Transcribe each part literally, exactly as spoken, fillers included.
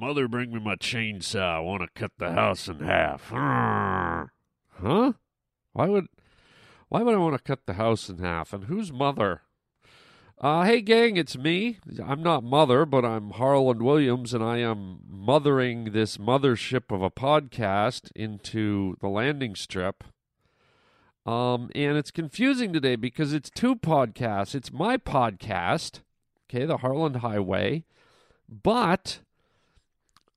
Mother, bring me my chainsaw. I want to cut the house in half. Huh? Why would why would I want to cut the house in half? And who's Mother? Uh, hey, gang, it's me. I'm not Mother, but I'm Harland Williams, and I am mothering this mothership of a podcast into the landing strip. Um, and it's confusing today because it's two podcasts. It's my podcast, okay, the Harland Highway, but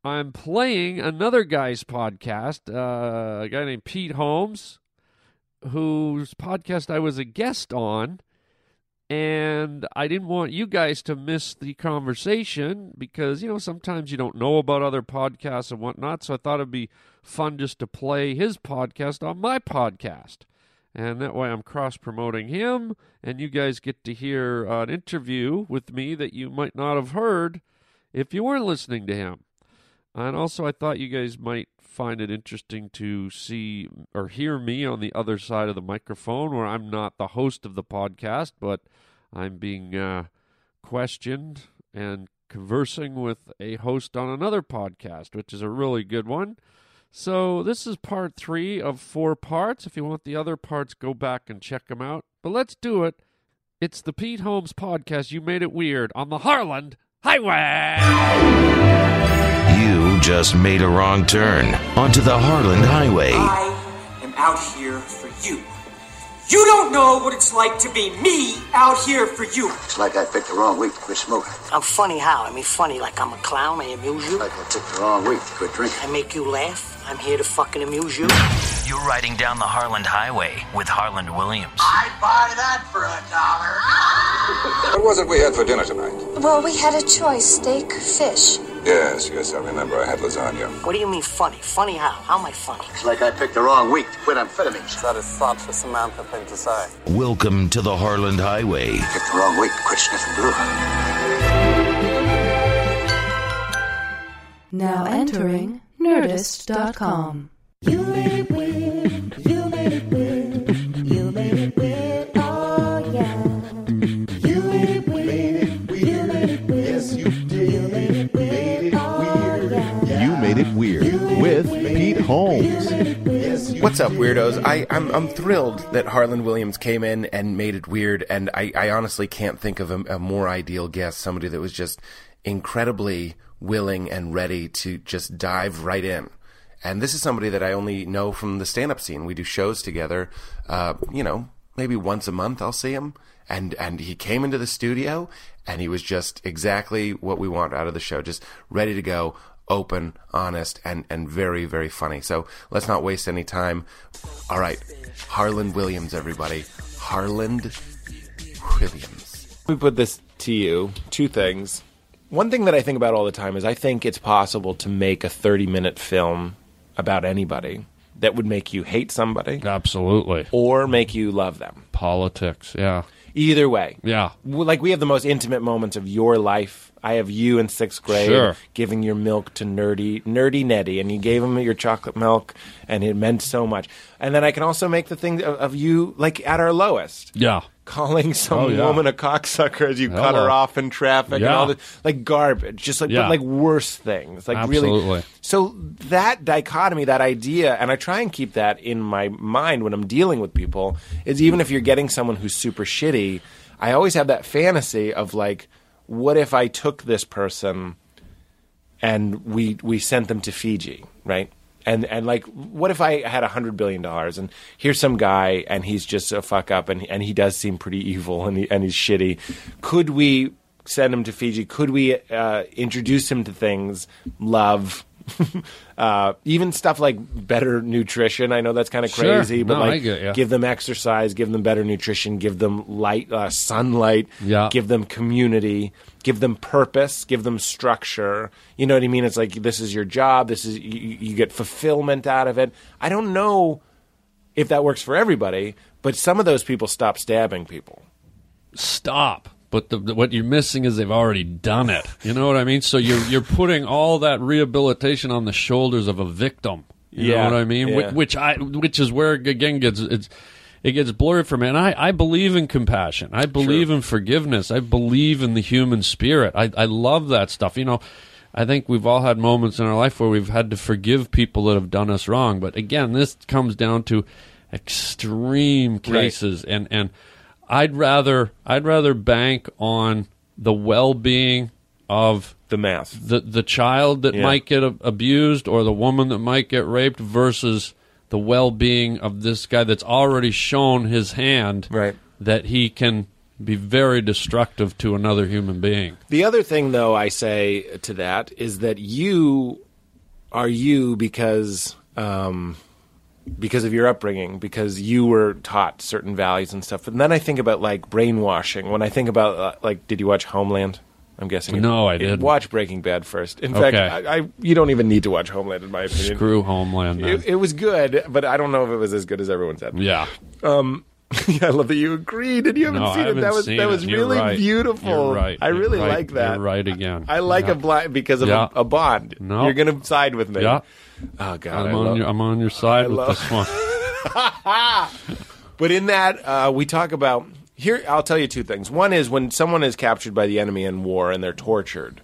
I'm playing another guy's podcast, uh, a guy named Pete Holmes, whose podcast I was a guest on, and I didn't want you guys to miss the conversation because, you know, sometimes you don't know about other podcasts and whatnot, so I thought it'd be fun just to play his podcast on my podcast. And that way I'm cross-promoting him, and you guys get to hear an interview with me that you might not have heard if you weren't listening to him. And also I thought you guys might find it interesting to see or hear me on the other side of the microphone where I'm not the host of the podcast, but I'm being uh, questioned and conversing with a host on another podcast, which is a really good one. So this is part three of four parts. If you want the other parts, go back and check them out. But let's do it. It's the Pete Holmes podcast, You Made It Weird, on the Harland Highway. You just made a wrong turn onto the Harland Highway. I am out here for you. You don't know what it's like to be me out here for you. It's like I picked the wrong week to quit smoking. I'm funny how? I mean funny like I'm a clown, I amuse you. Like I picked the wrong week to quit drinking. I make you laugh. I'm here to fucking amuse you. You're riding down the Harland Highway with Harland Williams. I'd buy that for a dollar. What was it we had for dinner tonight? Well, we had a choice, steak, fish. Yes, yes, I remember. I had lasagna. What do you mean funny? Funny how? How am I funny? It's like I picked the wrong week to quit amphetamines. That is such a Samantha thing to say. Welcome to the Harland Highway. I picked the wrong week to quit sniffing glue. Now entering Nerdist dot com. You made it weird. You made it weird. You made it weird. Oh, yeah. You made it weird. You made it weird. Yes, you did. You made it weird. Oh, yeah. You made it weird with Pete Holmes. What's up, weirdos? I, I'm I'm thrilled that Harland Williams came in and made it weird, and I, I honestly can't think of a, a more ideal guest, somebody that was just incredibly willing and ready to just dive right in. And this is somebody that I only know from the stand-up scene. We do shows together, uh, you know, maybe once a month I'll see him. And and he came into the studio, and he was just exactly what we want out of the show, just ready to go, open, honest, and, and very, very funny. So let's not waste any time. All right, Harland Williams, everybody. Harland Williams. We put this to you, two things. One thing that I think about all the time is I think it's possible to make a thirty-minute film about anybody that would make you hate somebody. Absolutely. Or make you love them. Politics, yeah. Either way. Yeah. Like, we have the most intimate moments of your life. I have you in sixth grade sure. giving your milk to nerdy, nerdy Nettie, and you gave him your chocolate milk, and it meant so much. And then I can also make the thing of, of you, like, at our lowest. Yeah. Calling some oh, yeah. woman a cocksucker as you Hello. cut her off in traffic yeah. and all this. Like, garbage. Just, like, yeah. but like worse things. Like, Absolutely. Really. So that dichotomy, that idea, and I try and keep that in my mind when I'm dealing with people, is even if you're getting someone who's super shitty, I always have that fantasy of, like, what if I took this person and we we sent them to Fiji, right? And and like, what if I had one hundred billion dollars and here's some guy and he's just a fuck up and and he does seem pretty evil and he, and he's shitty. Could we send him to Fiji? Could we uh, introduce him to things, love, uh, even stuff like better nutrition? I know that's kind of crazy, sure. but no, like I get, yeah. give them exercise, give them better nutrition, give them light, uh, sunlight, yeah. give them community, give them purpose, give them structure. You know what I mean? It's like, this is your job. This is you, you get fulfillment out of it. I don't know if that works for everybody, but some of those people stop stabbing people. Stop. But the, what you're missing is they've already done it. You know what I mean? So you're you're putting all that rehabilitation on the shoulders of a victim. You yeah, know what I mean? Yeah. Which, which I which is where it again gets it's, it gets blurry for me. And I, I believe in compassion. I believe True. in forgiveness. I believe in the human spirit. I I love that stuff. You know, I think we've all had moments in our life where we've had to forgive people that have done us wrong. But again, this comes down to extreme cases. Right. And, and I'd rather I'd rather bank on the well-being of the mass, the the child that yeah. might get abused or the woman that might get raped versus the well-being of this guy that's already shown his hand right. that he can be very destructive to another human being. The other thing, though, I say to that is that you are you because um, because of your upbringing, because you were taught certain values and stuff. And then I think about, like, brainwashing. When I think about, uh, like, did you watch Homeland? I'm guessing. No, it, I didn't. Watch Breaking Bad first. In okay. fact, I, I you don't even need to watch Homeland, in my opinion. Screw Homeland. It, it was good, but I don't know if it was as good as everyone said. Yeah. Um, yeah, I love that you agreed and you haven't no, seen haven't it. That was that was really right. beautiful. You're right. I really right. like that. You're right again. I, I like yeah. a blind because of yeah. a, a bond. No. You're going to side with me. Yeah. Oh God, I'm, I on love, your, I'm on your side I with love. This one. But in that, uh, we talk about here. I'll tell you two things. One is when someone is captured by the enemy in war and they're tortured,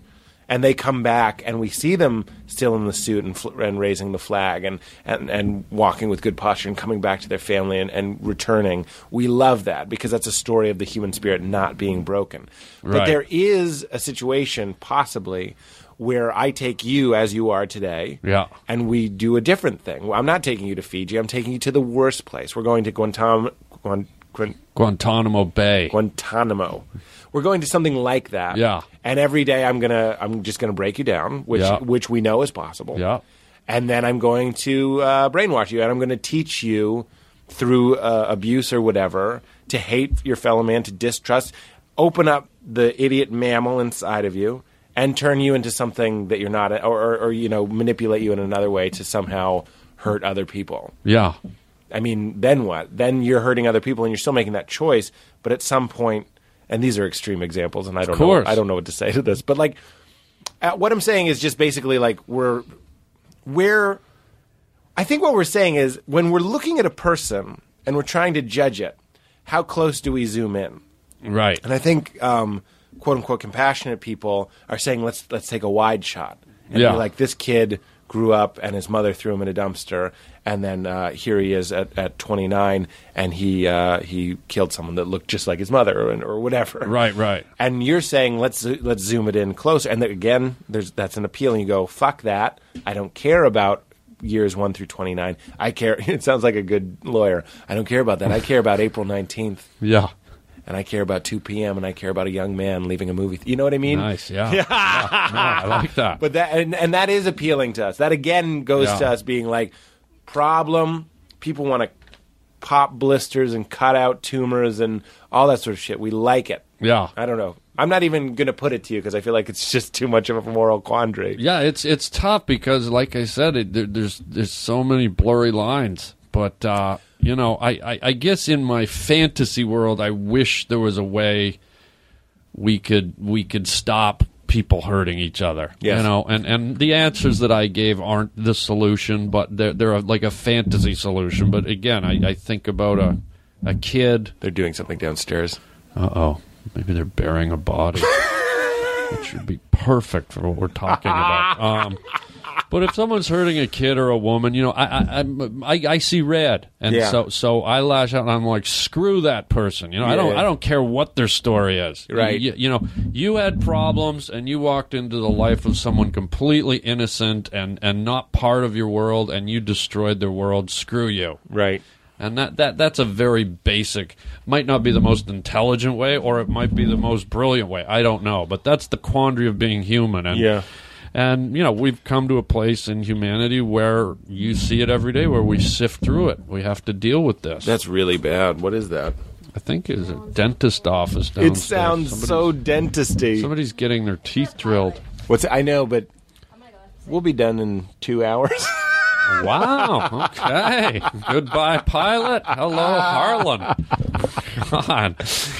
and they come back, and we see them still in the suit and, fl- and raising the flag and, and, and walking with good posture and coming back to their family and, and returning. We love that because that's a story of the human spirit not being broken. Right. But there is a situation possibly where I take you as you are today yeah. and we do a different thing. I'm not taking you to Fiji. I'm taking you to the worst place. We're going to Guantanamo Guant- Guant- Guantanamo Bay. Guantanamo. We're going to something like that. Yeah. And every day I'm gonna I'm just gonna break you down, which yeah. which we know is possible. Yeah. And then I'm going to uh, brainwash you, and I'm gonna teach you through uh, abuse or whatever to hate your fellow man, to distrust, open up the idiot mammal inside of you, and turn you into something that you're not, or, or, or you know, manipulate you in another way to somehow hurt other people. Yeah. I mean, then what? Then you're hurting other people, and you're still making that choice. But at some point. And these are extreme examples, and I don't know I don't know what to say to this. But like, uh, what I'm saying is just basically like we're we're I think what we're saying is when we're looking at a person and we're trying to judge it, how close do we zoom in? Right. And I think um, quote unquote compassionate people are saying let's let's take a wide shot and yeah. be like this kid grew up and his mother threw him in a dumpster, and then uh, here he is at, at twenty-nine, and he uh, he killed someone that looked just like his mother, or, or whatever. Right, right. And you're saying let's let's zoom it in closer, and again, there's that's an appeal, and you go fuck that. I don't care about years one through twenty-nine. I care. It sounds like a good lawyer. I don't care about that. I care about April nineteenth. Yeah. And I care about two p.m. and I care about a young man leaving a movie. Th- you know what I mean? Nice, yeah. yeah. yeah. No, I like that. But that and, and that is appealing to us. That again goes yeah. to us being like, problem. People want to pop blisters and cut out tumors and all that sort of shit. We like it. Yeah. I don't know. I'm not even going to put it to you because I feel like it's just too much of a moral quandary. Yeah, it's it's tough because, like I said, it, there, there's there's so many blurry lines. But uh, you know, I, I, I guess in my fantasy world, I wish there was a way we could we could stop people hurting each other. Yes. You know, and, and the answers that I gave aren't the solution, but they're they're a, like a fantasy solution. But again, I, I think about a a kid. They're doing something downstairs. Uh oh, maybe they're burying a body. It should be perfect for what we're talking about. Um, but if someone's hurting a kid or a woman, you know, I I, I, I see red, and yeah. so so I lash out, and I'm like, screw that person. You know, yeah, I don't yeah. I don't care what their story is. Right. You, you know, you had problems, and you walked into the life of someone completely innocent and, and not part of your world, and you destroyed their world. Screw you. Right. And that, that that's a very basic, might not be the most intelligent way, or it might be the most brilliant way. I don't know. But that's the quandary of being human. And, yeah. and, you know, we've come to a place in humanity where you see it every day, where we sift through it. We have to deal with this. That's really bad. What is that? I think it's a dentist office downstairs. It sounds somebody's, so dentist-y. Somebody's getting their teeth drilled. What's I know, but we'll be done in two hours. Wow. Okay. Goodbye, pilot. Hello, Harland. Come on.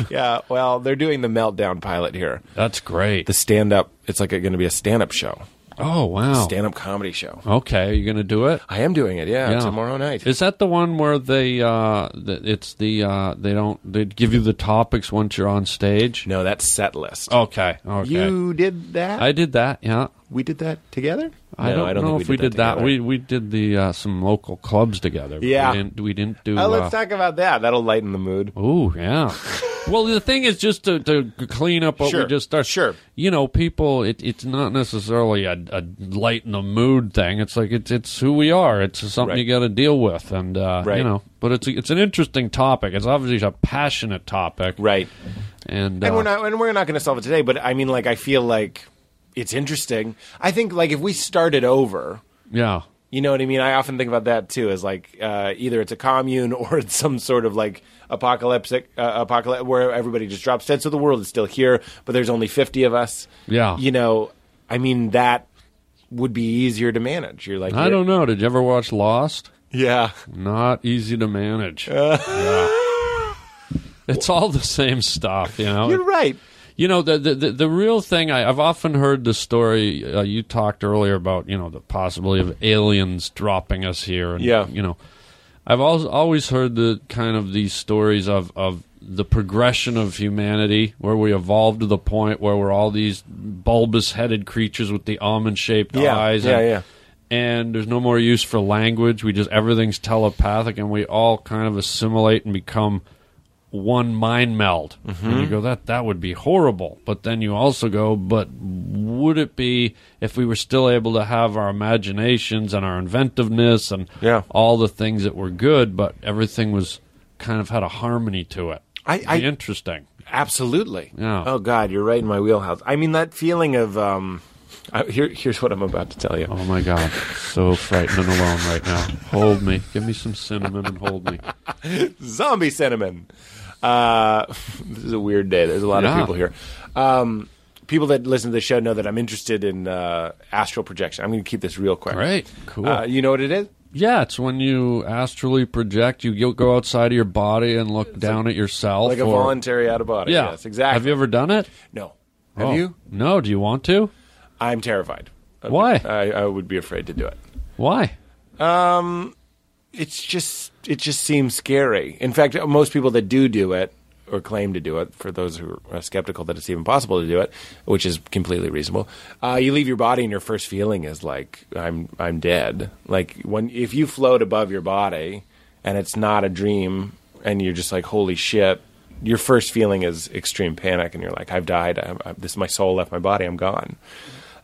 Yeah, well, they're doing the Meltdown pilot here. That's great. The stand-up. It's like going to be a stand-up show. Oh, wow. Stand-up comedy show. Okay. Are you going to do it? I am doing it, yeah, yeah, tomorrow night. Is that the one where they, uh, it's the, uh, they don't, they give you the topics once you're on stage? No, that's set list. Okay, okay. You did that? I did that, yeah. We did that together? I no, don't, I don't know think if we did, we did that. that. We we did the uh, some local clubs together. Yeah. We didn't, we didn't do... Oh, let's uh, talk about that. That'll lighten the mood. Oh, yeah. Well, the thing is just to, to clean up what sure. we just started. Sure. You know, people, it, it's not necessarily a, a lighten the mood thing. It's like it's it's who we are. It's something right. you got to deal with. And, uh, right. you know, but it's it's an interesting topic. It's obviously a passionate topic. Right. And, and uh, we're not and we're not going to solve it today, but I mean, like, I feel like... It's interesting. I think, like, if we started over... Yeah. You know what I mean? I often think about that, too, as, like, uh, either it's a commune or it's some sort of, like, apocalyptic uh, apocalypse where everybody just drops dead, so the world is still here, but there's only fifty of us. Yeah. You know, I mean, that would be easier to manage. You're like... I you're, don't know. Did you ever watch Lost? Yeah. Not easy to manage. Uh. Yeah. It's all the same stuff, you know? You're right. You know, the, the the real thing, I, I've often heard the story, uh, you talked earlier about, you know, the possibility of aliens dropping us here. And, yeah. You know, I've always heard the kind of these stories of, of the progression of humanity, where we evolved to the point where we're all these bulbous-headed creatures with the almond-shaped yeah, eyes. Yeah, and, yeah. And there's no more use for language. We just, everything's telepathic, and we all kind of assimilate and become... one mind meld. Mm-hmm. And you go, that that would be horrible. But then you also go, but would it be if we were still able to have our imaginations and our inventiveness and yeah. all the things that were good, but everything was kind of had a harmony to it? I, I interesting. Absolutely. Yeah. Oh, God, you're right in my wheelhouse. I mean, that feeling of... Um, I, here, here's what I'm about to tell you. Oh, my God. So frightened and alone right now. Hold me. Give me some cinnamon and hold me. Zombie cinnamon. Uh, this is a weird day. There's a lot yeah. of people here. Um, people that listen to the show know that I'm interested in uh, astral projection. I'm going to keep this real quick. Great. Cool. Uh, you know what it is? Yeah, it's when you astrally project. You you'll go outside of your body and look it's down like, at yourself. Like a or... voluntary out-of-body. Yeah. Yes, exactly. Have you ever done it? No. Have oh. you? No. Do you want to? I'm terrified. Why? I, I would be afraid to do it. Why? Um... It's just it just seems scary. In fact, most people that do do it or claim to do it, for those who are skeptical that it's even possible to do it, which is completely reasonable, uh, you leave your body and your first feeling is like I'm I'm dead. Like when if you float above your body and it's not a dream and you're just like holy shit, your first feeling is extreme panic and you're like I've died. I'm, I'm, this my soul left my body. I'm gone.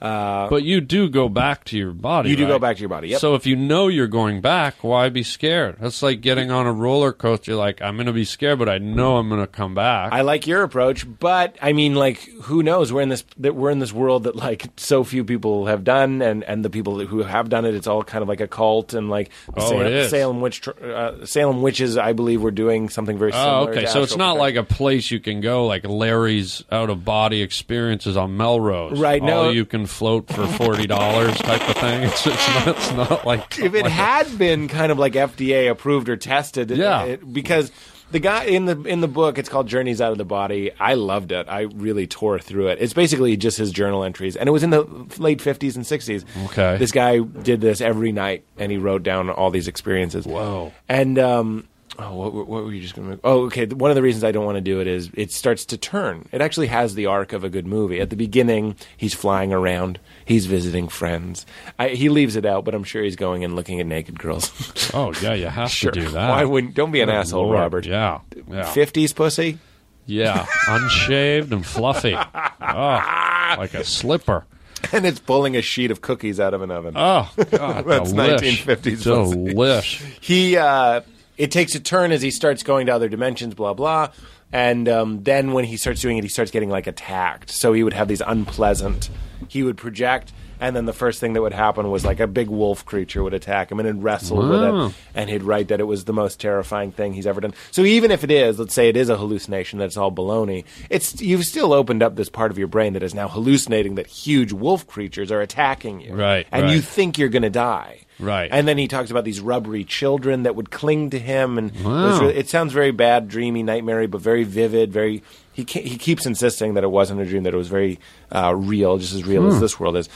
Uh, but you do go back to your body. You do right? go back to your body, yep. So if you know you're going back, why be scared? That's like getting on a roller coaster. You're like, I'm going to be scared, but I know I'm going to come back. I like your approach, but, I mean, like, who knows? We're in this that we're in this world that, like, so few people have done, and, and the people who have done it, it's all kind of like a cult, and, like, the oh, Salem, Salem, witch, uh, Salem Witches, I believe, were doing something very similar. Oh, okay, so it's not like a place you can go, like Larry's out-of-body experiences on Melrose. Right, all no. you can float for forty dollars type of thing. It's, it's, not, it's not like... If it like had a, been kind of like F D A approved or tested, yeah. it, it, because the guy in the in the book, it's called Journeys Out of the Body. I loved it. I really tore through it. It's basically just his journal entries, and it was in the late fifties and sixties. Okay. This guy did this every night, and he wrote down all these experiences. Whoa. And... um Oh, what, what were you just going to make? Oh, okay. One of the reasons I don't want to do it is it starts to turn. It actually has the arc of a good movie. At the beginning, he's flying around. He's visiting friends. I, he leaves it out, but I'm sure he's going and looking at naked girls. Oh, yeah, you have sure. to do that. Why wouldn't? Don't be an oh, asshole, Lord. Robert. Yeah. yeah. fifties pussy? Yeah. Unshaved and fluffy. Oh, like a slipper. And it's pulling a sheet of cookies out of an oven. Oh, God. That's delish. nineteen fifties pussy. Delish. He... uh It takes a turn as he starts going to other dimensions, blah, blah. And um, then when he starts doing it, he starts getting, like, attacked. So he would have these unpleasant – he would project, and then the first thing that would happen was, like, a big wolf creature would attack him and he'd wrestle wow. with it. And he'd write that it was the most terrifying thing he's ever done. So even if it is – let's say it is a hallucination, that's all baloney – it's you've still opened up this part of your brain that is now hallucinating that huge wolf creatures are attacking you. Right, And right. you think you're going to die. Right. And then he talks about these rubbery children that would cling to him. And wow. it, was really, it sounds very bad, dreamy, nightmare-y, but very vivid, very... He he keeps insisting that it wasn't a dream, that it was very uh, real, just as real hmm. as this world is.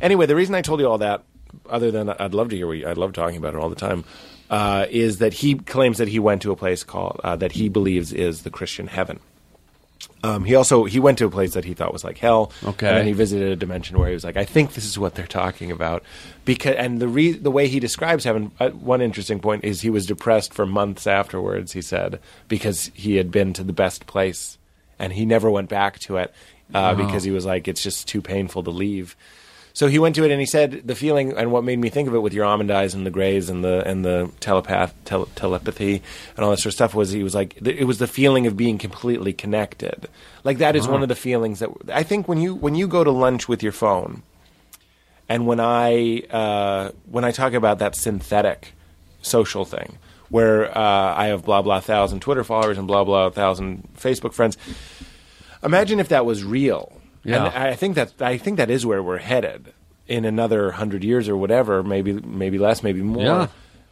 Anyway, the reason I told you all that, other than I'd love to hear what you, I love talking about it all the time, uh, is that he claims that he went to a place called uh, that he believes is the Christian heaven. Um, he also he went to a place that he thought was like hell. Okay, and then he visited a dimension where he was like, I think this is what they're talking about. Because and the re, the way he describes heaven, uh, one interesting point is he was depressed for months afterwards. He said because he had been to the best place. And he never went back to it uh, wow. because he was like, it's just too painful to leave. So he went to it, and he said the feeling, and what made me think of it with your almond eyes and the grays and the and the telepath tele- telepathy and all that sort of stuff was he was like it was the feeling of being completely connected. Like that is wow. one of the feelings that I think when you when you go to lunch with your phone, and when I uh, when I talk about that synthetic social thing. Where uh, I have blah, blah, thousand Twitter followers and blah, blah, thousand Facebook friends. Imagine if that was real. Yeah. And I think that I think that is where we're headed in another hundred years or whatever, maybe maybe less, maybe more. Yeah.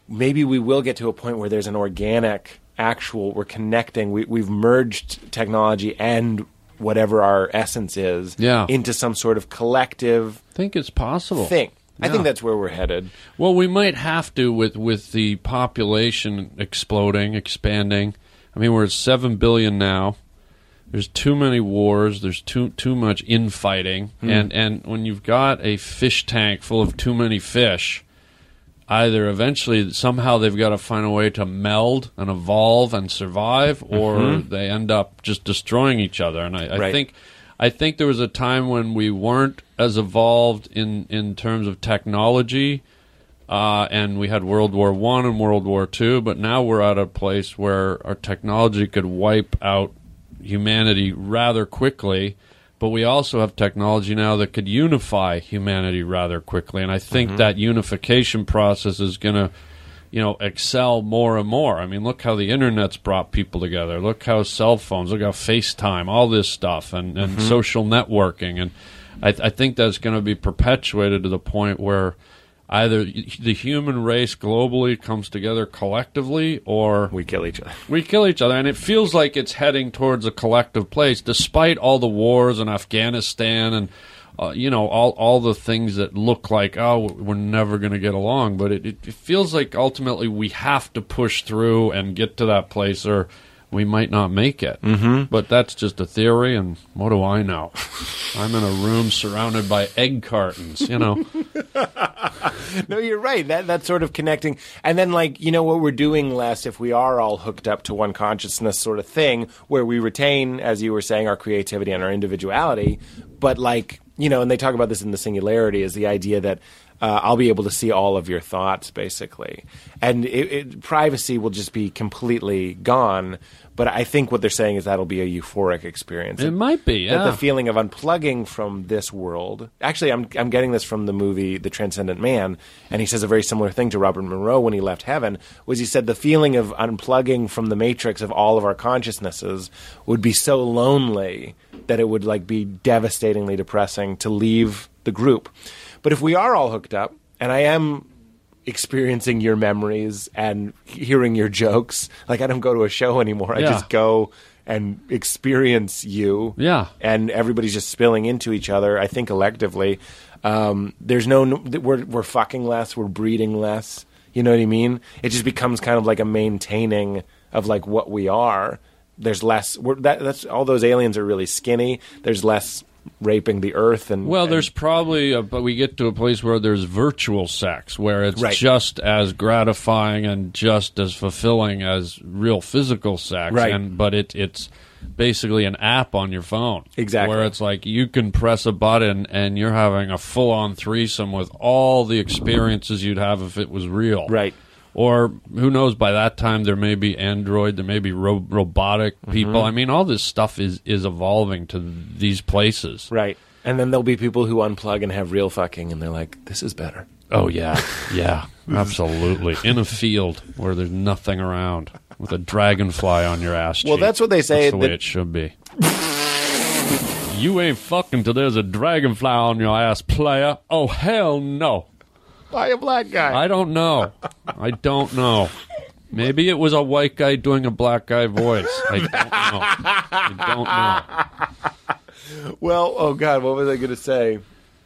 Maybe we will get to a point where there's an organic, actual, we're connecting, we, we've merged technology and whatever our essence is yeah. into some sort of collective I think it's possible. Thing. Yeah. I think that's where we're headed. Well, we might have to with, with the population exploding, expanding. I mean, we're at seven billion now. There's too many wars. There's too too much infighting. Hmm. And, and when you've got a fish tank full of too many fish, either eventually somehow they've got to find a way to meld and evolve and survive, or mm-hmm. they end up just destroying each other. And I, I right. think... I think there was a time when we weren't as evolved in, in terms of technology, uh, and we had World War One and World War Two, but now we're at a place where our technology could wipe out humanity rather quickly, but we also have technology now that could unify humanity rather quickly, and I think mm-hmm. that unification process is going to you know, excel more and more. I mean, look how the internet's brought people together. Look how cell phones, look how FaceTime, all this stuff, and, and mm-hmm. social networking. And I, th- I think that's going to be perpetuated to the point where either the human race globally comes together collectively or... We kill each other. We kill each other. And it feels like it's heading towards a collective place, despite all the wars in Afghanistan and... Uh, you know, all all the things that look like, oh, we're never going to get along. But it, it feels like ultimately we have to push through and get to that place or we might not make it. Mm-hmm. But that's just a theory, and what do I know? I'm in a room surrounded by egg cartons, you know. No, you're right. That That's sort of connecting. And then, like, you know what we're doing less if we are all hooked up to one consciousness sort of thing where we retain, as you were saying, our creativity and our individuality. But, like... You know, and they talk about this in The Singularity is the idea that uh, I'll be able to see all of your thoughts, basically. And it, it, privacy will just be completely gone. But I think what they're saying is that'll be a euphoric experience. It might be, yeah. That the feeling of unplugging from this world. Actually, I'm I'm getting this from the movie The Transcendent Man, and he says a very similar thing to Robert Monroe when he left heaven, was he said the feeling of unplugging from the matrix of all of our consciousnesses would be so lonely that it would like be devastatingly depressing to leave the group. But if we are all hooked up, and I am... experiencing your memories and hearing your jokes. Like, I don't go to a show anymore. I yeah. just go and experience you. Yeah. And everybody's just spilling into each other, I think, collectively. Um, there's no... We're, we're fucking less. We're breeding less. You know what I mean? It just becomes kind of like a maintaining of, like, what we are. There's less... We're, that, that's all those aliens are really skinny. There's less... raping the earth and well and there's probably a, but we get to a place where there's virtual sex where it's right. just as gratifying and just as fulfilling as real physical sex right. and but it it's basically an app on your phone exactly where it's like you can press a button and you're having a full-on threesome with all the experiences you'd have if it was real right. Or who knows, by that time there may be Android, there may be ro- robotic people. Mm-hmm. I mean, all this stuff is, is evolving to th- these places. Right. And then there'll be people who unplug and have real fucking, and they're like, this is better. Oh, yeah. Yeah. Absolutely. In a field where there's nothing around with a dragonfly on your ass cheek. Well, that's what they say. That's the that- way it should be. You ain't fucking till there's a dragonfly on your ass, player. Oh, hell no. by a black guy? I don't know. I don't know. Maybe it was a white guy doing a black guy voice. I don't know. I don't know. Well, oh, God, what was I going to say?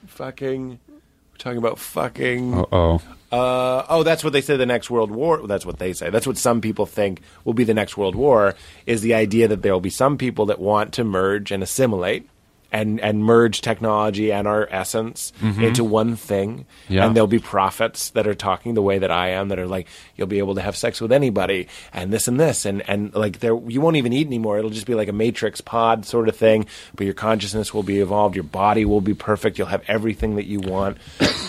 Fucking... We're talking about fucking... Uh-oh. Uh, oh, that's what they say the next World War... Well, that's what they say. That's what some people think will be the next World War, is the idea that there will be some people that want to merge and assimilate and, and merge technology and our essence mm-hmm. into one thing. Yeah. And there'll be prophets that are talking the way that I am, that are like, you'll be able to have sex with anybody and this and this. And, and like there, you won't even eat anymore. It'll just be like a matrix pod sort of thing. But your consciousness will be evolved. Your body will be perfect. You'll have everything that you want.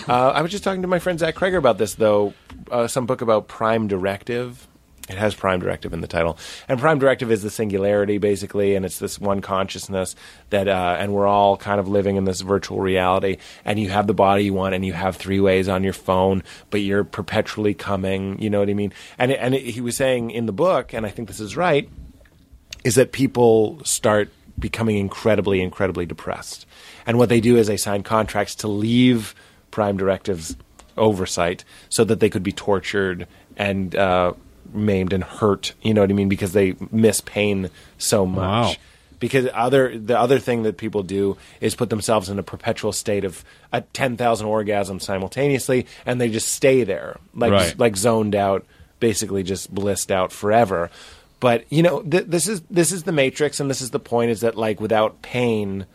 Uh, I was just talking to my friend Zach Kreger about this, though. Uh, some book about Prime Directive. It has Prime Directive in the title. And Prime Directive is the singularity, basically, and it's this one consciousness that, uh, and we're all kind of living in this virtual reality, and you have the body you want, and you have three ways on your phone, but you're perpetually coming, you know what I mean? And, and it, he was saying in the book, and I think this is right, is that people start becoming incredibly, incredibly depressed. And what they do is they sign contracts to leave Prime Directive's oversight so that they could be tortured and, uh, maimed and hurt, you know what I mean, because they miss pain so much. Wow. Because other the other thing that people do is put themselves in a perpetual state of a ten thousand orgasms simultaneously, and they just stay there, like right. like zoned out, basically just blissed out forever. But you know, th- this is this is the Matrix, and this is the point: is that like without pain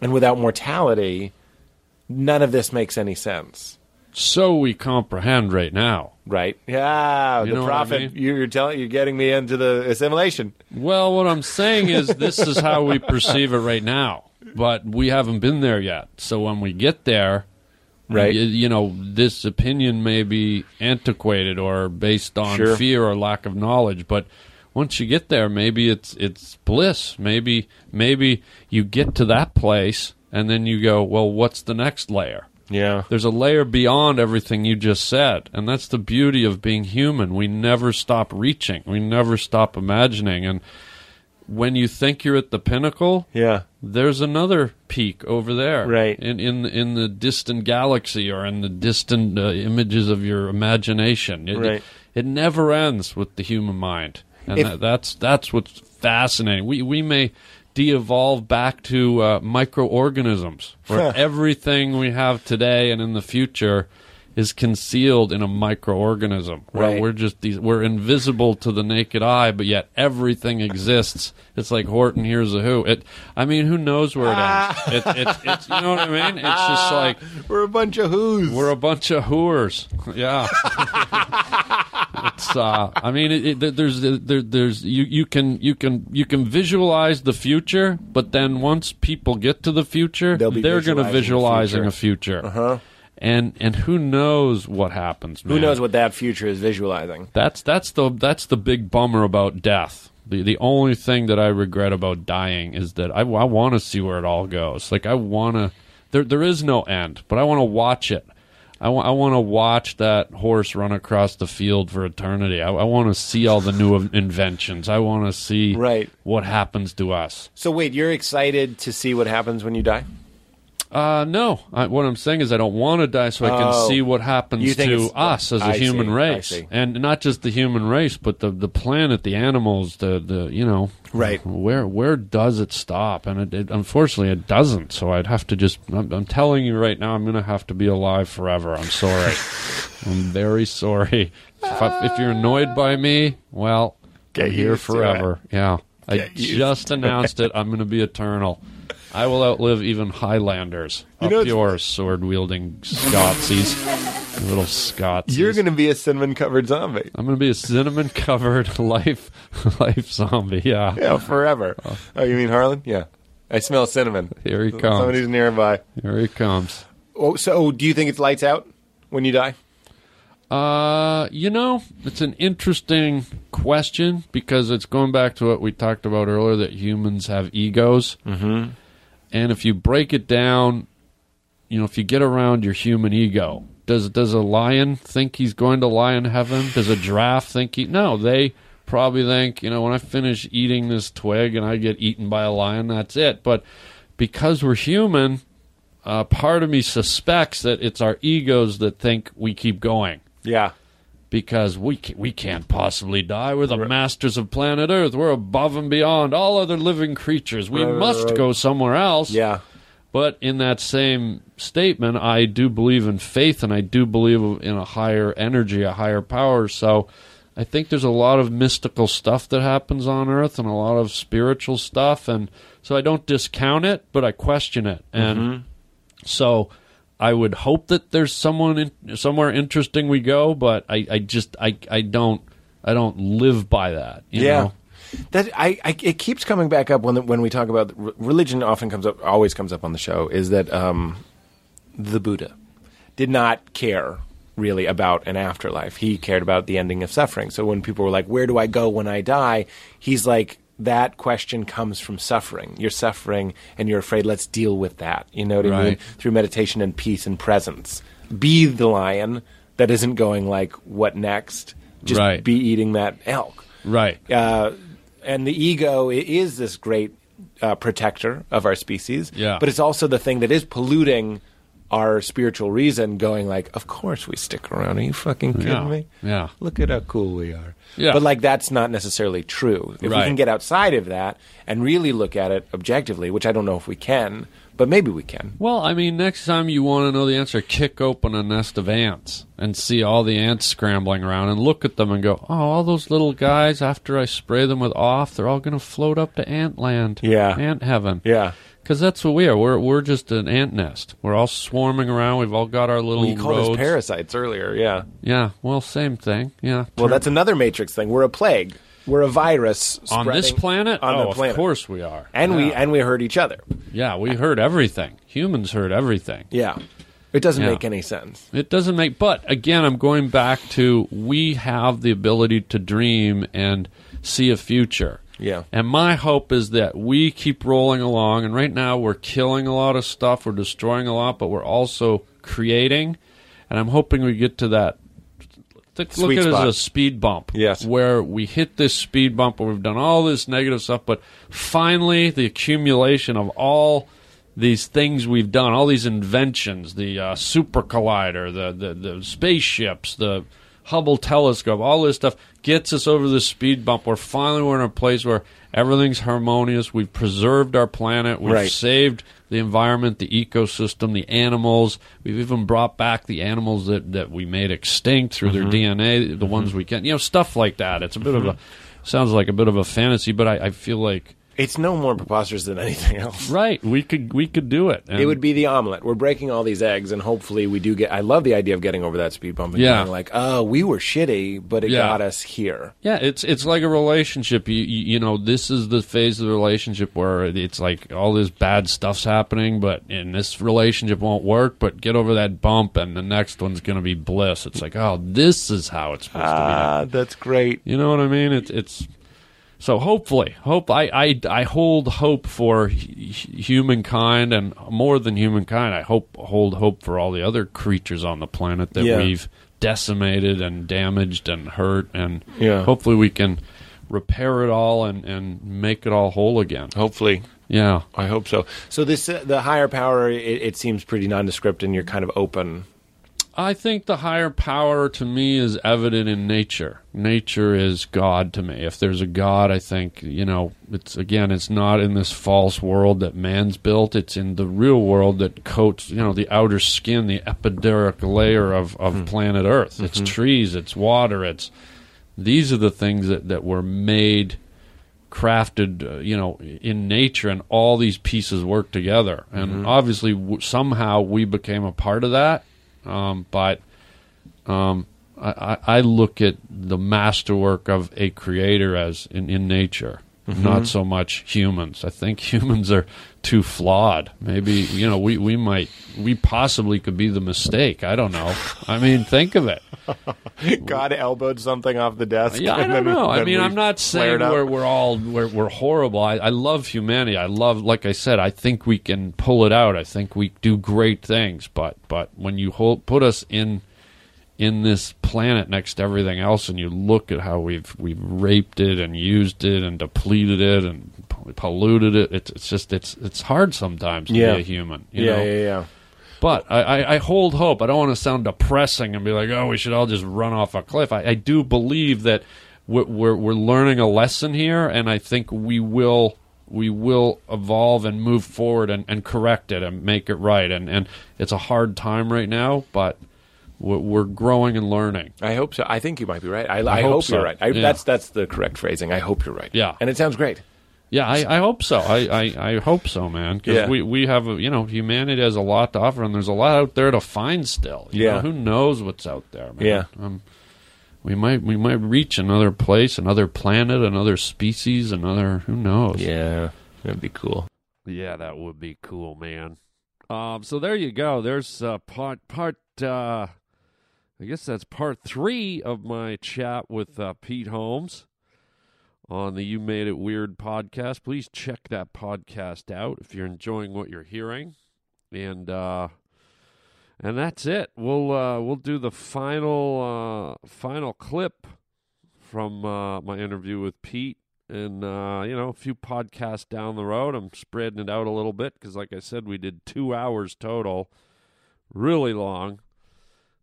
and without mortality, none of this makes any sense. So we comprehend right now. Right. Yeah, you the prophet. I mean? You're telling you're getting me into the assimilation. Well, what I'm saying is this is how we perceive it right now, but we haven't been there yet. So when we get there, right, you, you know, this opinion may be antiquated or based on sure. fear or lack of knowledge, but once you get there, maybe it's it's bliss. Maybe maybe you get to that place and then you go, well, what's the next layer? Yeah. There's a layer beyond everything you just said, and that's the beauty of being human. We never stop reaching. We never stop imagining. And when you think you're at the pinnacle, yeah, there's another peak over there, right? In in in the distant galaxy or in the distant uh, images of your imagination. It, right. It, it never ends with the human mind, and if- that, that's that's what's fascinating. We we may. de-evolve back to uh, microorganisms, where huh. everything we have today and in the future is concealed in a microorganism. Where right. we're just these, we're invisible to the naked eye, but yet everything exists. It's like Horton Hears a Who. It, I mean, who knows where it ah. ends? It, it, it's, you know what I mean? It's just like we're a bunch of who's. We're a bunch of whoers. Yeah. It's, uh, I mean, it, it, there's, there, there's, you, you can, you can, you can visualize the future, but then once people get to the future, they're going to visualizing a future, uh-huh. and and who knows what happens? Man. Who knows what that future is visualizing? That's that's the that's the big bummer about death. The the only thing that I regret about dying is that I, I want to see where it all goes. Like I want to, there there is no end, but I want to watch it. I, w- I want to watch that horse run across the field for eternity. I, I want to see all the new inventions. I want to see right. what happens to us. So wait, you're excited to see what happens when you die? Uh, no. I, what I'm saying is I don't want to die so oh, I can see what happens to us as a I human see, race. And not just the human race, but the, the planet, the animals, the, the you know. Right. Where where does it stop? And it, it, unfortunately, it doesn't. So I'd have to just, I'm, I'm telling you right now, I'm going to have to be alive forever. I'm sorry. I'm very sorry. If, I, if you're annoyed by me, well, Get I'm here forever. Yeah. Get I just announced it. it. I'm going to be eternal. I will outlive even Highlanders. You know, up yours, sword-wielding Scotsies. Little Scotsies. You're going to be a cinnamon-covered zombie. I'm going to be a cinnamon-covered life life zombie, yeah. Yeah, forever. Oh, oh you mean Harlan? Yeah. I smell cinnamon. Here he comes. Somebody's nearby. Here he comes. Oh, so do you think it's lights out when you die? Uh, you know, it's an interesting question because it's going back to what we talked about earlier, that humans have egos. Mm-hmm. And if you break it down, you know, if you get around your human ego, does does a lion think he's going to lie in heaven? Does a giraffe think he... No, they probably think, you know, when I finish eating this twig and I get eaten by a lion, that's it. But because we're human, uh, part of me suspects that it's our egos that think we keep going. Yeah. Because we can't, we can't possibly die. We're the right. masters of planet Earth. We're above and beyond all other living creatures. We right, must right. go somewhere else. Yeah. But in that same statement, I do believe in faith, and I do believe in a higher energy, a higher power. So I think there's a lot of mystical stuff that happens on Earth and a lot of spiritual stuff. And so I don't discount it, but I question it. And mm-hmm. so I would hope that there's someone in, somewhere interesting we go, but I, I just I, I don't I don't live by that. You yeah. know? That I, I it keeps coming back up when the, when we talk about religion. Often comes up, always comes up on the show. Is that um, the Buddha did not care really about an afterlife. He cared about the ending of suffering. So when people were like, "Where do I go when I die?" He's like, "That question comes from suffering. You're suffering, and you're afraid. Let's deal with that." You know what right. I mean? Through meditation and peace and presence, be the lion that isn't going like, "What next?" Just right. be eating that elk. Right. Uh, And the ego is this great uh, protector of our species, yeah. but it's also the thing that is polluting our spiritual reason, going like, of course we stick around. Are you fucking kidding yeah. me? Yeah. Look at how cool we are. Yeah. But like that's not necessarily true. If right. we can get outside of that and really look at it objectively, which I don't know if we can, but maybe we can. Well, I mean, next time you want to know the answer, kick open a nest of ants and see all the ants scrambling around and look at them and go, oh, all those little guys, after I spray them with off, they're all going to float up to ant land, yeah. ant heaven. Yeah. Because that's what we are. We're we're just an ant nest. We're all swarming around. We've all got our little well, you called roads. Us parasites earlier, yeah. Yeah, well, same thing, yeah. Well, that's another Matrix thing. We're a plague. We're a virus on this planet. On oh, the planet, of course we are, and yeah. we and we hurt each other. Yeah, we hurt everything. Humans hurt everything. Yeah, it doesn't yeah. make any sense. It doesn't make. But again, I'm going back to we have the ability to dream and see a future. Yeah, and my hope is that we keep rolling along. And right now, we're killing a lot of stuff. We're destroying a lot, but we're also creating. And I'm hoping we get to that. Look Sweet at it spot. As a speed bump, yes. where we hit this speed bump where we've done all this negative stuff, but finally the accumulation of all these things we've done, all these inventions, the uh, super collider, the, the, the spaceships, the Hubble telescope, all this stuff gets us over the speed bump where finally we're in a place where everything's harmonious, we've preserved our planet, we've right. saved the environment, the ecosystem, the animals. We've even brought back the animals that, that we made extinct through mm-hmm. their D N A, the mm-hmm. ones we can, you know, stuff like that. It's a bit mm-hmm. of a, sounds like a bit of a fantasy, but I, I feel like it's no more preposterous than anything else. Right. We could we could do it. And it would be the omelet. We're breaking all these eggs, and hopefully we do get... I love the idea of getting over that speed bump and yeah. being like, oh, we were shitty, but it yeah. got us here. Yeah, it's it's like a relationship. You, you, you know, this is the phase of the relationship where it's like all this bad stuff's happening, but in this relationship won't work, but get over that bump, and the next one's going to be bliss. It's like, oh, this is how it's supposed ah, to be. Ah, that's great. You know what I mean? It, it's... So hopefully, hope I, I, I hold hope for h- humankind, and more than humankind, I hope hold hope for all the other creatures on the planet that yeah. we've decimated and damaged and hurt, and yeah. hopefully we can repair it all and, and make it all whole again. Hopefully. Yeah. I hope so. So this uh, the higher power, it, it seems pretty nondescript, and you're kind of open. I think the higher power to me is evident in nature. Nature is God to me. If there's a God, I think, you know, it's again, it's not in this false world that man's built. It's in the real world that coats, you know, the outer skin, the epidermic layer of, of mm. planet Earth. It's mm-hmm. trees, it's water, it's these are the things that, that were made, crafted, uh, you know, in nature, and all these pieces work together. And mm-hmm. obviously, w- somehow we became a part of that. Um, but um, I, I look at the masterwork of a creator as in, in nature, mm-hmm. not so much humans. I think humans are too flawed. Maybe, you know, we, we might, we possibly could be the mistake. I don't know. I mean, think of it. God elbowed something off the desk. Yeah, I don't know. I mean, I'm not saying we're, we're all, we're, we're horrible. I, I love humanity. I love, like I said, I think we can pull it out. I think we do great things. But, but when you hold, put us in in this planet next to everything else, and you look at how we've we've raped it and used it and depleted it and polluted it. It's, it's just it's it's hard sometimes to yeah. be a human. You yeah, know? yeah, yeah. But I, I hold hope. I don't want to sound depressing and be like, oh, we should all just run off a cliff. I, I do believe that we're, we're we're learning a lesson here, and I think we will we will evolve and move forward and, and correct it and make it right. And and it's a hard time right now, but we're growing and learning. I hope so. I think you might be right. I, I, I hope, hope so. You're right. I, yeah. That's that's the correct phrasing. I hope you're right. Yeah, and it sounds great. Yeah, I, I hope so. I, I, I hope so, man. Because yeah. we, we have, a, you know, humanity has a lot to offer, and there's a lot out there to find still. You yeah. know, who knows what's out there, man? Yeah. Um, we might we might reach another place, another planet, another species, another who knows. Yeah, that'd be cool. Yeah, that would be cool, man. Um, so there you go. There's uh, part part. Uh, I guess that's part three of my chat with uh, Pete Holmes on the You Made It Weird podcast. Please check that podcast out if you're enjoying what you're hearing. And uh, and that's it. We'll uh, we'll do the final uh, final clip from uh, my interview with Pete. And uh, you know, a few podcasts down the road, I'm spreading it out a little bit because, like I said, we did two hours total. Really long,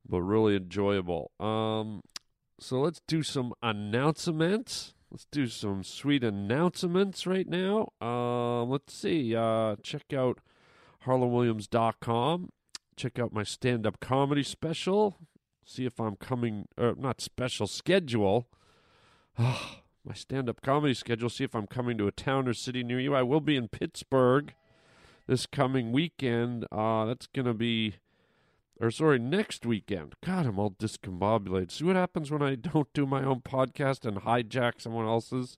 but really enjoyable. Um, so let's do some announcements. Let's do some sweet announcements right now. Uh, let's see. Uh, check out harland williams dot com. Check out my stand-up comedy special. See if I'm coming, or not special, schedule. Oh, my stand-up comedy schedule. See if I'm coming to a town or city near you. I will be in Pittsburgh this coming weekend. Uh, that's going to be... Or, sorry, next weekend. God, I'm all discombobulated. See what happens when I don't do my own podcast and hijack someone else's?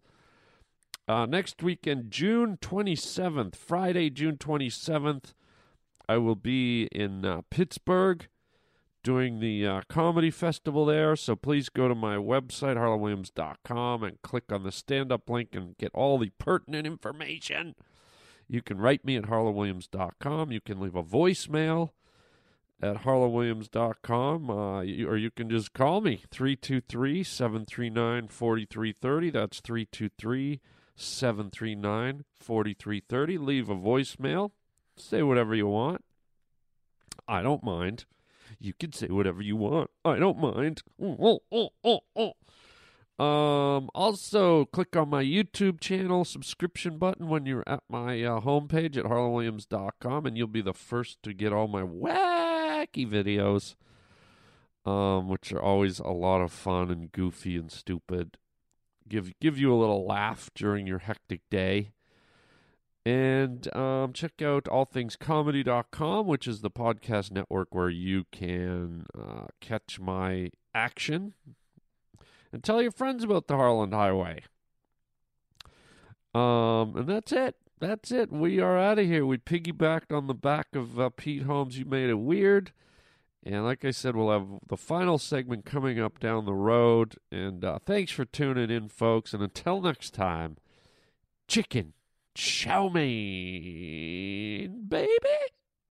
Uh, next weekend, June twenty-seventh, Friday, June twenty-seventh, I will be in uh, Pittsburgh doing the uh, comedy festival there. So please go to my website, harland williams dot com, and click on the stand-up link and get all the pertinent information. You can write me at harland williams dot com. You can leave a voicemail at harland williams dot com, uh, you, or you can just call me, three two three, seven three nine, four three three zero. That's three two three, seven three nine, four three three zero. Leave a voicemail. Say whatever you want. I don't mind. You can say whatever you want. I don't mind. Oh, oh, oh, oh. Um, also, click on my YouTube channel subscription button when you're at my uh, homepage at harland williams dot com, and you'll be the first to get all my web videos, um, which are always a lot of fun and goofy and stupid. Give give you a little laugh during your hectic day. And um, check out all things comedy dot com, which is the podcast network where you can uh, catch my action. And tell your friends about the Harland Highway. Um, and that's it. That's it. We are out of here. We piggybacked on the back of uh, Pete Holmes. You Made It Weird. And like I said, we'll have the final segment coming up down the road. And uh, thanks for tuning in, folks. And until next time, chicken chow mein, baby.